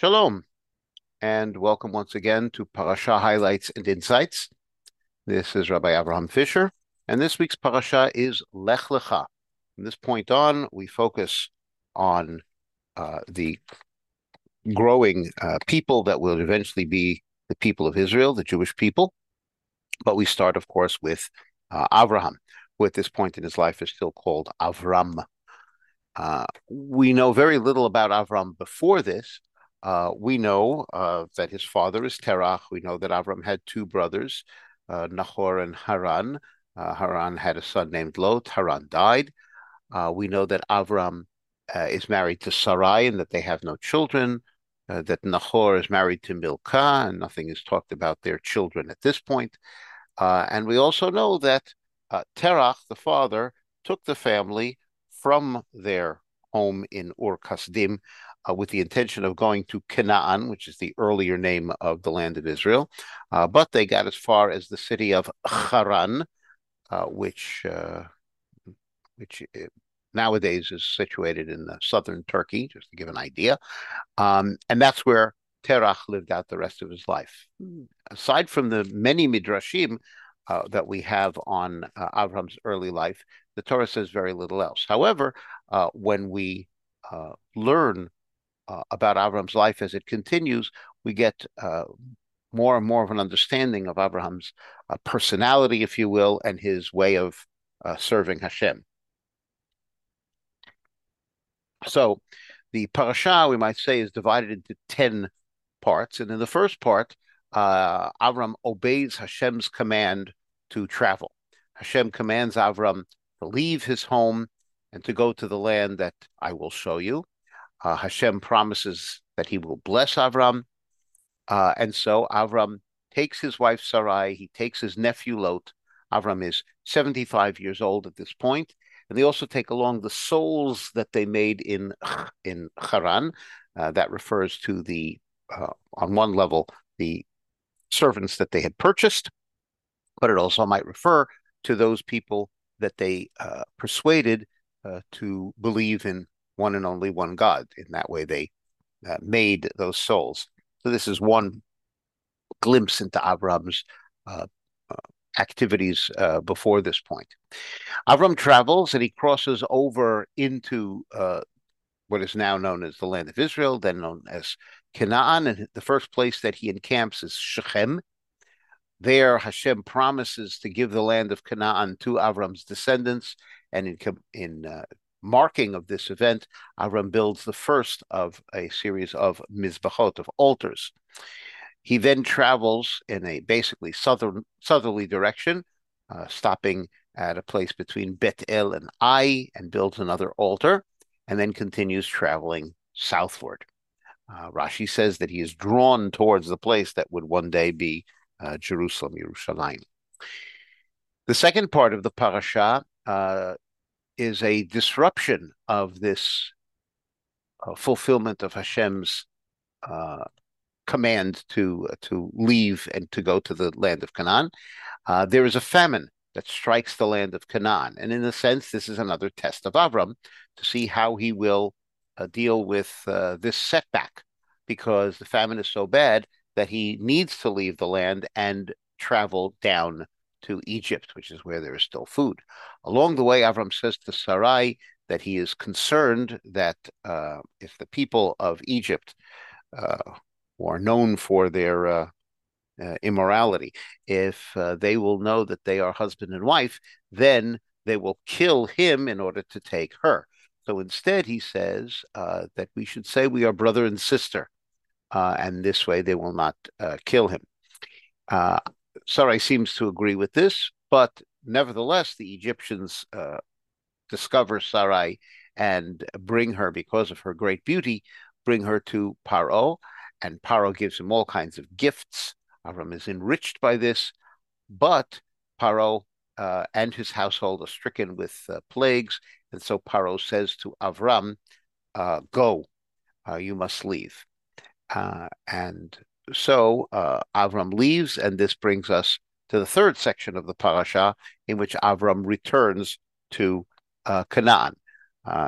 Shalom, and welcome once again to Parasha Highlights and Insights. This is Rabbi Avraham Fisher, and this week's Parasha is Lech Lecha. From this point on, we focus on the growing people that will eventually be the people of Israel, the Jewish people. But we start, of course, with Avraham, who at this point in his life is still called Avram. We know very little about Avram before this. We know that his father is Terach. We know that Avram had two brothers, Nahor and Haran. Haran had a son named Lot. Haran died. We know that Avram is married to Sarai and that they have no children, that Nahor is married to Milka, and nothing is talked about their children at this point. And we also know that Terach, the father, took the family from their home in Ur-Kasdim with the intention of going to Canaan, which is the earlier name of the land of Israel. But they got as far as the city of Haran, which nowadays is situated in southern Turkey, just to give an idea. And that's where Terach lived out the rest of his life. Aside from the many midrashim that we have on Avram's early life, the Torah says very little else. However, when we learn about Avram's life as it continues, we get more and more of an understanding of Avram's personality, if you will, and his way of serving Hashem. So the parasha, we might say, is divided into 10 parts. And in the first part, Avram obeys Hashem's command to travel. Hashem commands Avram to leave his home and to go to the land that I will show you. Hashem promises that he will bless Avram. And so Avram takes his wife Sarai. He takes his nephew Lot. Avram is 75 years old at this point. And they also take along the souls that they made in Haran. That refers to the, on one level, the servants that they had purchased, but it also might refer to those people that they persuaded to believe in one and only one God. In that way, they made those souls. So this is one glimpse into Avram's activities before this point. Avram travels and he crosses over into what is now known as the land of Israel, then known as Canaan, and the first place that he encamps is Shechem. There Hashem promises to give the land of Canaan to Avram's descendants, and in marking of this event, Avram builds the first of a series of Mizbachot, of altars. He then travels in a basically southerly direction, stopping at a place between Bet-El and Ai, and builds another altar, and then continues traveling southward. Rashi says that he is drawn towards the place that would one day be Jerusalem, Yerushalayim. The second part of the parasha is a disruption of this fulfillment of Hashem's command to leave and to go to the land of Canaan. There is a famine that strikes the land of Canaan. And in a sense, this is another test of Avram to see how he will deal with this setback, because the famine is so bad that he needs to leave the land and travel down to Egypt, which is where there is still food. Along the way, Avram says to Sarai that he is concerned that if the people of Egypt who are known for their immorality, if they will know that they are husband and wife, then they will kill him in order to take her. So instead, he says that we should say we are brother and sister, and this way they will not kill him. Sarai seems to agree with this, but nevertheless, the Egyptians discover Sarai and bring her, because of her great beauty, bring her to Paro, and Paro gives him all kinds of gifts. Avram is enriched by this, but Paro and his household are stricken with plagues, and so Paro says to Avram, go, you must leave. And so Avram leaves, and this brings us to the third section of the parasha, in which Avram returns to Canaan.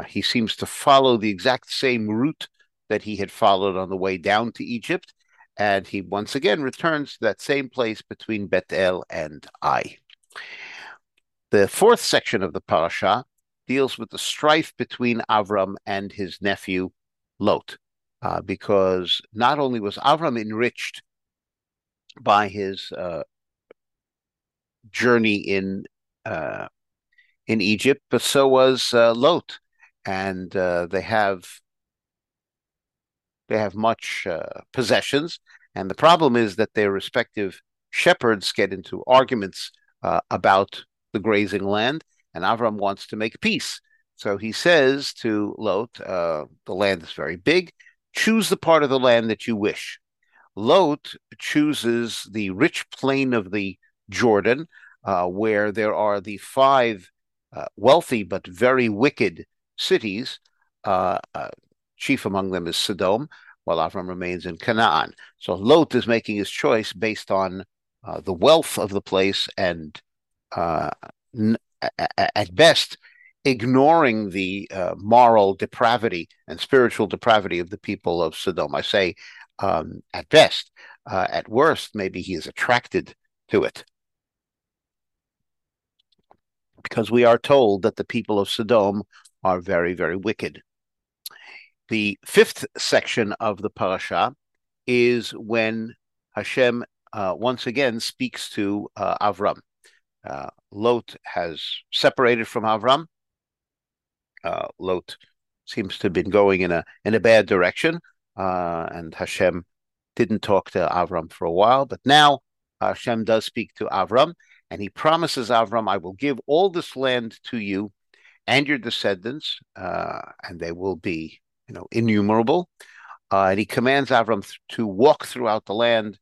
He seems to follow the exact same route that he had followed on the way down to Egypt. And he once again returns to that same place between Bet-El and Ai. The fourth section of the parasha deals with the strife between Avram and his nephew, Lot, because not only was Avram enriched by his journey in Egypt, but so was Lot, and they have much possessions. And the problem is that their respective shepherds get into arguments about the grazing land, and Avram wants to make peace. So he says to Lot, the land is very big, choose the part of the land that you wish. Lot chooses the rich plain of the Jordan, where there are the five wealthy but very wicked cities. Chief among them is Sodom, while Avram remains in Canaan. So Lot is making his choice based on the wealth of the place and at best ignoring the moral depravity and spiritual depravity of the people of Sodom. I say at best. At worst, maybe he is attracted to it. Because we are told that the people of Sodom are very, very wicked. The fifth section of the parasha is when Hashem once again speaks to Avram. Lot has separated from Avram. Lot seems to have been going in a bad direction, and Hashem didn't talk to Avram for a while. But now Hashem does speak to Avram, and he promises Avram, I will give all this land to you and your descendants, and they will be innumerable. And he commands Avram to walk throughout the land,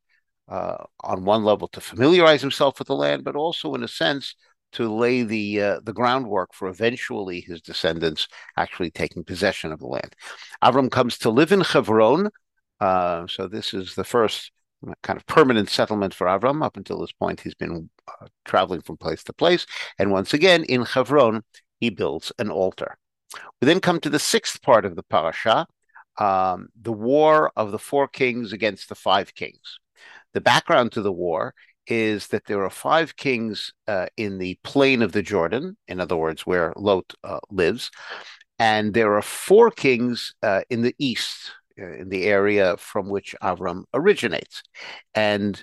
on one level to familiarize himself with the land, but also in a sense to lay the groundwork for eventually his descendants actually taking possession of the land. Avram comes to live in Hebron. So this is the first kind of permanent settlement for Avram. Up until this point, he's been traveling from place to place. And once again, in Hebron, he builds an altar. We then come to the sixth part of the parasha, the war of the four kings against the five kings. The background to the war is that there are five kings in the plain of the Jordan, in other words, where Lot lives, and there are four kings in the east, in the area from which Avram originates. And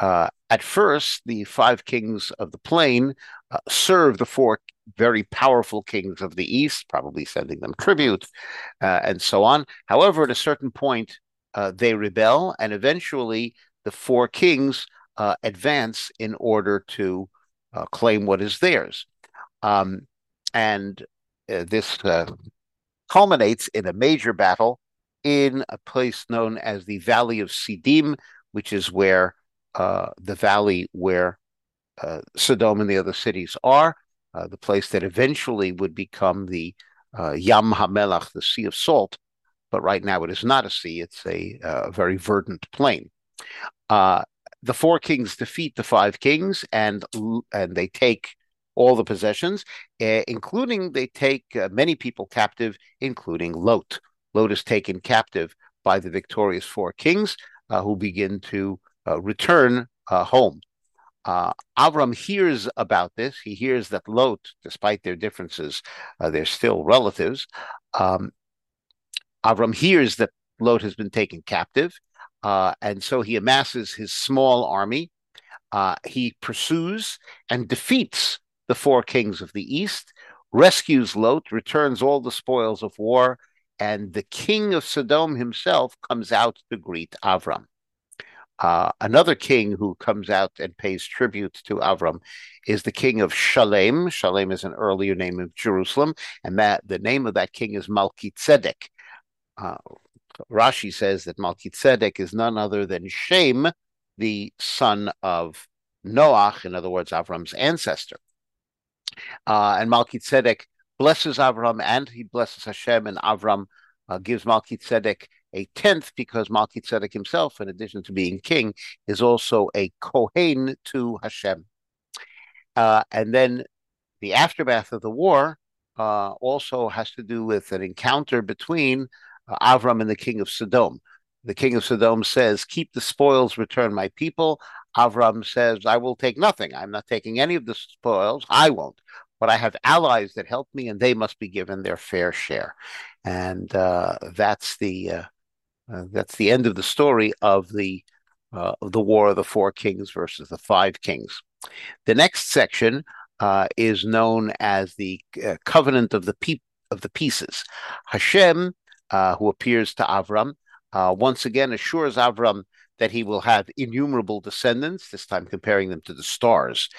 at first, the five kings of the plain serve the four very powerful kings of the east, probably sending them tribute and so on. However, at a certain point, they rebel, and eventually the four kings advance in order to claim what is theirs. This culminates in a major battle in a place known as the Valley of Siddim, which is where the valley where Sodom and the other cities are, the place that eventually would become the Yam HaMelach, the Sea of Salt. But right now it is not a sea, it's a very verdant plain. The four kings defeat the five kings, and they take all the possessions, including they take many people captive, including Lot. Lot is taken captive by the victorious four kings, who begin to return home. Avram hears about this. He hears that Lot, despite their differences, they're still relatives. Avram hears that Lot has been taken captive. And so he amasses his small army. He pursues and defeats the four kings of the east, rescues Lot, returns all the spoils of war, and the king of Sodom himself comes out to greet Avram. Another king who comes out and pays tribute to Avram is the king of Shalem. Shalem is an earlier name of Jerusalem, and the name of that king is Malki-Tzedek. Rashi says that Malki-Tzedek is none other than Shem, the son of Noach, in other words, Avram's ancestor. And Malki-Tzedek blesses Avram, and he blesses Hashem, and Avram gives Malki-Tzedek a tenth, because Malki-Tzedek himself, in addition to being king, is also a Kohen to Hashem. And then the aftermath of the war also has to do with an encounter between Avram and the king of Sodom. The king of Sodom says, keep the spoils, return my people. Avram says, I will take nothing. I'm not taking any of the spoils. I won't. But I have allies that help me, and they must be given their fair share. And that's the end of the story of the War of the Four Kings versus the Five Kings. The next section is known as the Covenant of the Pieces. Hashem, who appears to Avram, once again assures Avram that he will have innumerable descendants, this time comparing them to the stars.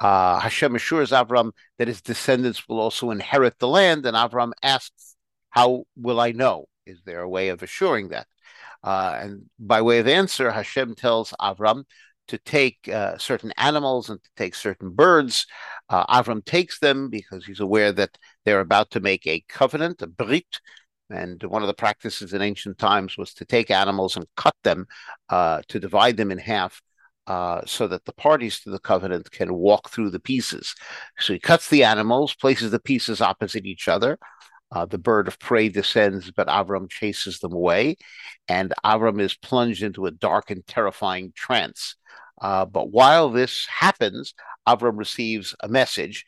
Hashem assures Avram that his descendants will also inherit the land, and Avram asks, how will I know? Is there a way of assuring that? And by way of answer, Hashem tells Avram to take certain animals and to take certain birds. Avram takes them because he's aware that they're about to make a covenant, a brit. And one of the practices in ancient times was to take animals and cut them, to divide them in half, so that the parties to the covenant can walk through the pieces. So he cuts the animals, places the pieces opposite each other. The bird of prey descends, but Avram chases them away. And Avram is plunged into a dark and terrifying trance. But while this happens, Avram receives a message,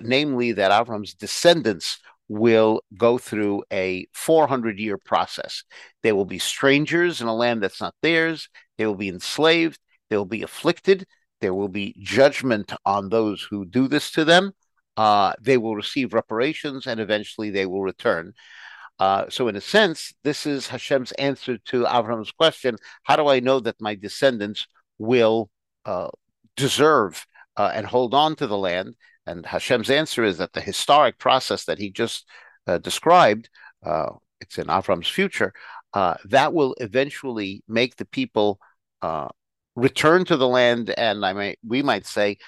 namely that Avram's descendants will go through a 400-year process. They will be strangers in a land that's not theirs. They will be enslaved. They will be afflicted. There will be judgment on those who do this to them. They will receive reparations, and eventually they will return. So in a sense, this is Hashem's answer to Avram's question, how do I know that my descendants will deserve and hold on to the land? And Hashem's answer is that the historic process that he just described, it's in Avram's future, that will eventually make the people return to the land, and we might say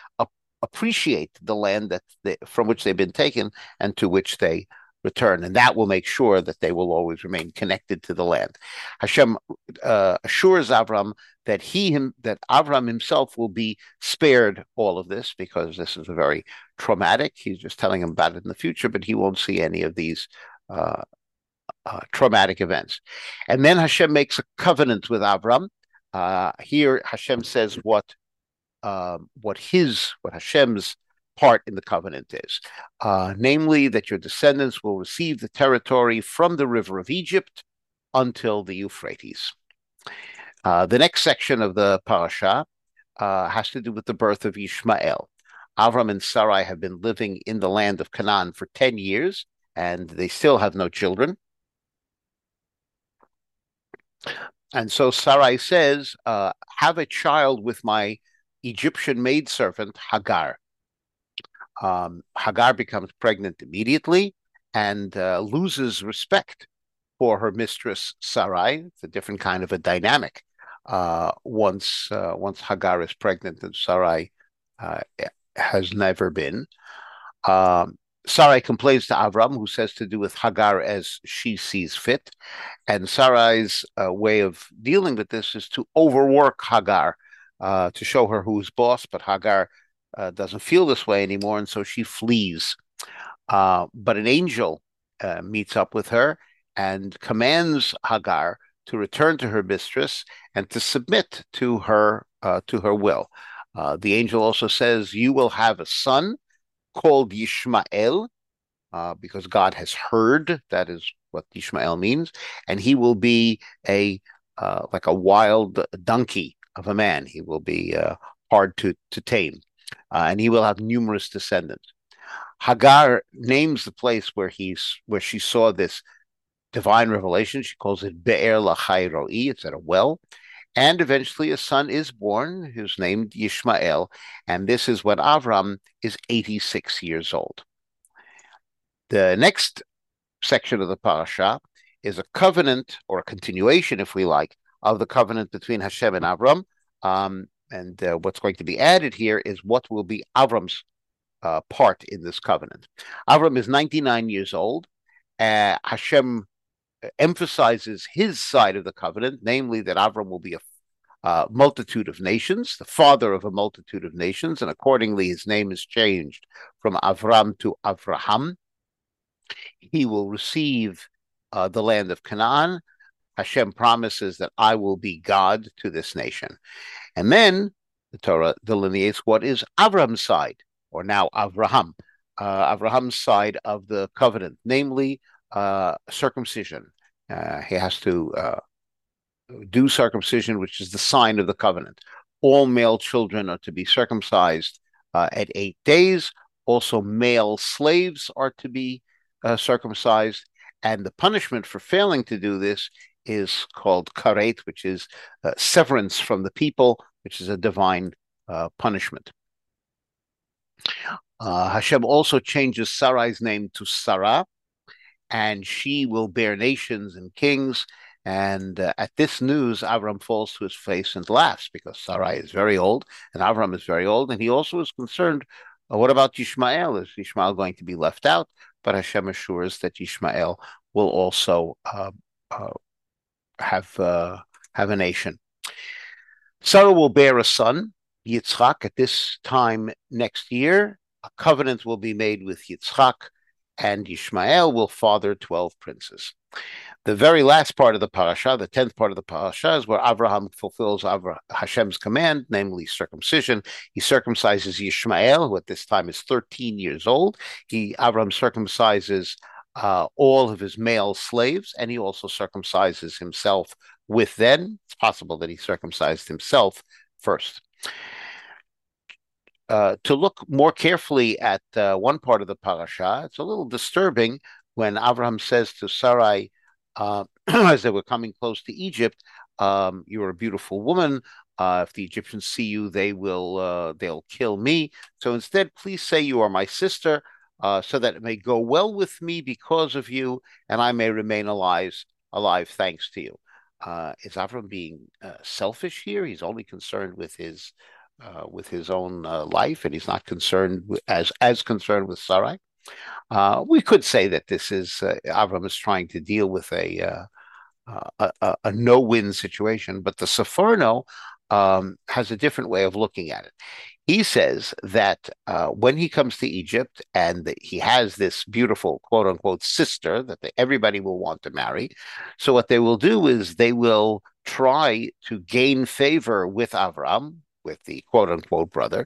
appreciate the land that from which they've been taken and to which they return. And that will make sure that they will always remain connected to the land. Hashem assures Avram that Avram himself will be spared all of this, because this is a very traumatic. He's just telling him about it in the future, but he won't see any of these traumatic events. And then Hashem makes a covenant with Avram. Here Hashem says what Hashem's part in the covenant is, namely that your descendants will receive the territory from the river of Egypt until the Euphrates. The next section of the parasha has to do with the birth of Yishmael. Avram and Sarai have been living in the land of Canaan for 10 years, and they still have no children. And so Sarai says, have a child with my Egyptian maidservant, Hagar. Hagar becomes pregnant immediately and loses respect for her mistress Sarai. It's a different kind of a dynamic once Hagar is pregnant, and Sarai has never been. Sarai complains to Avram, who says to do with Hagar as she sees fit. And Sarai's way of dealing with this is to overwork Hagar to show her who's boss, but Hagar doesn't feel this way anymore, and so she flees. But an angel meets up with her and commands Hagar to return to her mistress and to submit to her will. The angel also says, you will have a son called Yishmael, because God has heard. That is what Yishmael means. And he will be like a wild donkey of a man. He will be hard to tame, and he will have numerous descendants. Hagar names the place where she saw this divine revelation. She calls it Be'er L'Chai Roi. It's at a well, and eventually a son is born who's named Yishmael, and this is when Avram is 86 years old. The next section of the parasha is a covenant, or a continuation, if we like, of the covenant between Hashem and Avram. And what's going to be added here is what will be Avram's part in this covenant. Avram is 99 years old. Hashem emphasizes his side of the covenant, namely that Avram will be a multitude of nations, the father of a multitude of nations, and accordingly his name is changed from Avram to Avraham. He will receive the land of Canaan, Hashem promises that I will be God to this nation. And then the Torah delineates what is Avram's side, or now Avraham, Avraham's side of the covenant, namely circumcision. He has to do circumcision, which is the sign of the covenant. All male children are to be circumcised at 8 days. Also, male slaves are to be circumcised. And the punishment for failing to do this is called karet, which is severance from the people, which is a divine punishment. Hashem also changes Sarai's name to Sarah, and she will bear nations and kings. And at this news, Avram falls to his face and laughs, because Sarai is very old and Avram is very old. And he also is concerned, what about Yishmael? Is Yishmael going to be left out? But Hashem assures that Yishmael will also have a nation. Sarah will bear a son, Yitzchak, at this time next year. A covenant will be made with Yitzchak, and Yishmael will father 12 princes. The very last part of the parasha, the 10th part of the parasha, is where Avraham fulfills Hashem's command, namely circumcision. He circumcises Yishmael, who at this time is 13 years old. Avraham circumcises all of his male slaves, and he also circumcises himself with them. It's possible that he circumcised himself first. To look more carefully at one part of the parasha, it's a little disturbing when Avraham says to Sarai, as they were coming close to Egypt, "You're a beautiful woman. If the Egyptians see you, they'll kill me. So instead, please say you are my sister, so that it may go well with me because of you, and I may remain alive thanks to you." Is Avraham being selfish here? He's only concerned with his own life, and he's not concerned concerned with Sarai. We could say that this is Avram is trying to deal with a no-win situation, but the Severno has a different way of looking at it. He says that when he comes to Egypt and he has this beautiful quote-unquote sister that everybody will want to marry, so what they will do is they will try to gain favor with Avram, with the quote-unquote brother,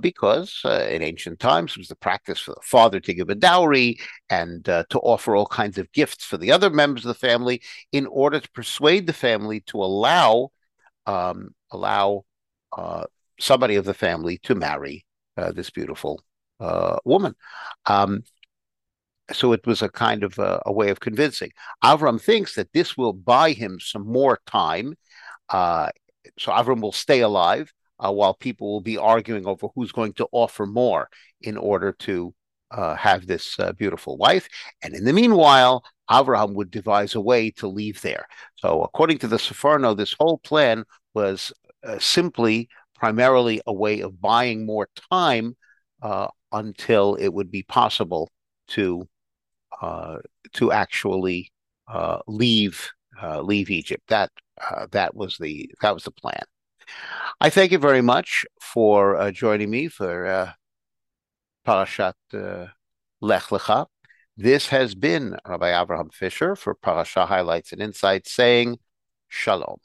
because in ancient times it was the practice for the father to give a dowry and to offer all kinds of gifts for the other members of the family in order to persuade the family to allow somebody of the family to marry this beautiful woman. So it was a kind of a way of convincing. Avram thinks that this will buy him some more time, so Avram will stay alive while people will be arguing over who's going to offer more in order to have this beautiful wife. And in the meanwhile, Avraham would devise a way to leave there. So according to the Severno, this whole plan was simply primarily a way of buying more time until it would be possible to actually leave Egypt. That was the plan. I thank you very much for joining me for Parashat Lech Lecha. This has been Rabbi Avraham Fisher for Parasha Highlights and Insights saying Shalom.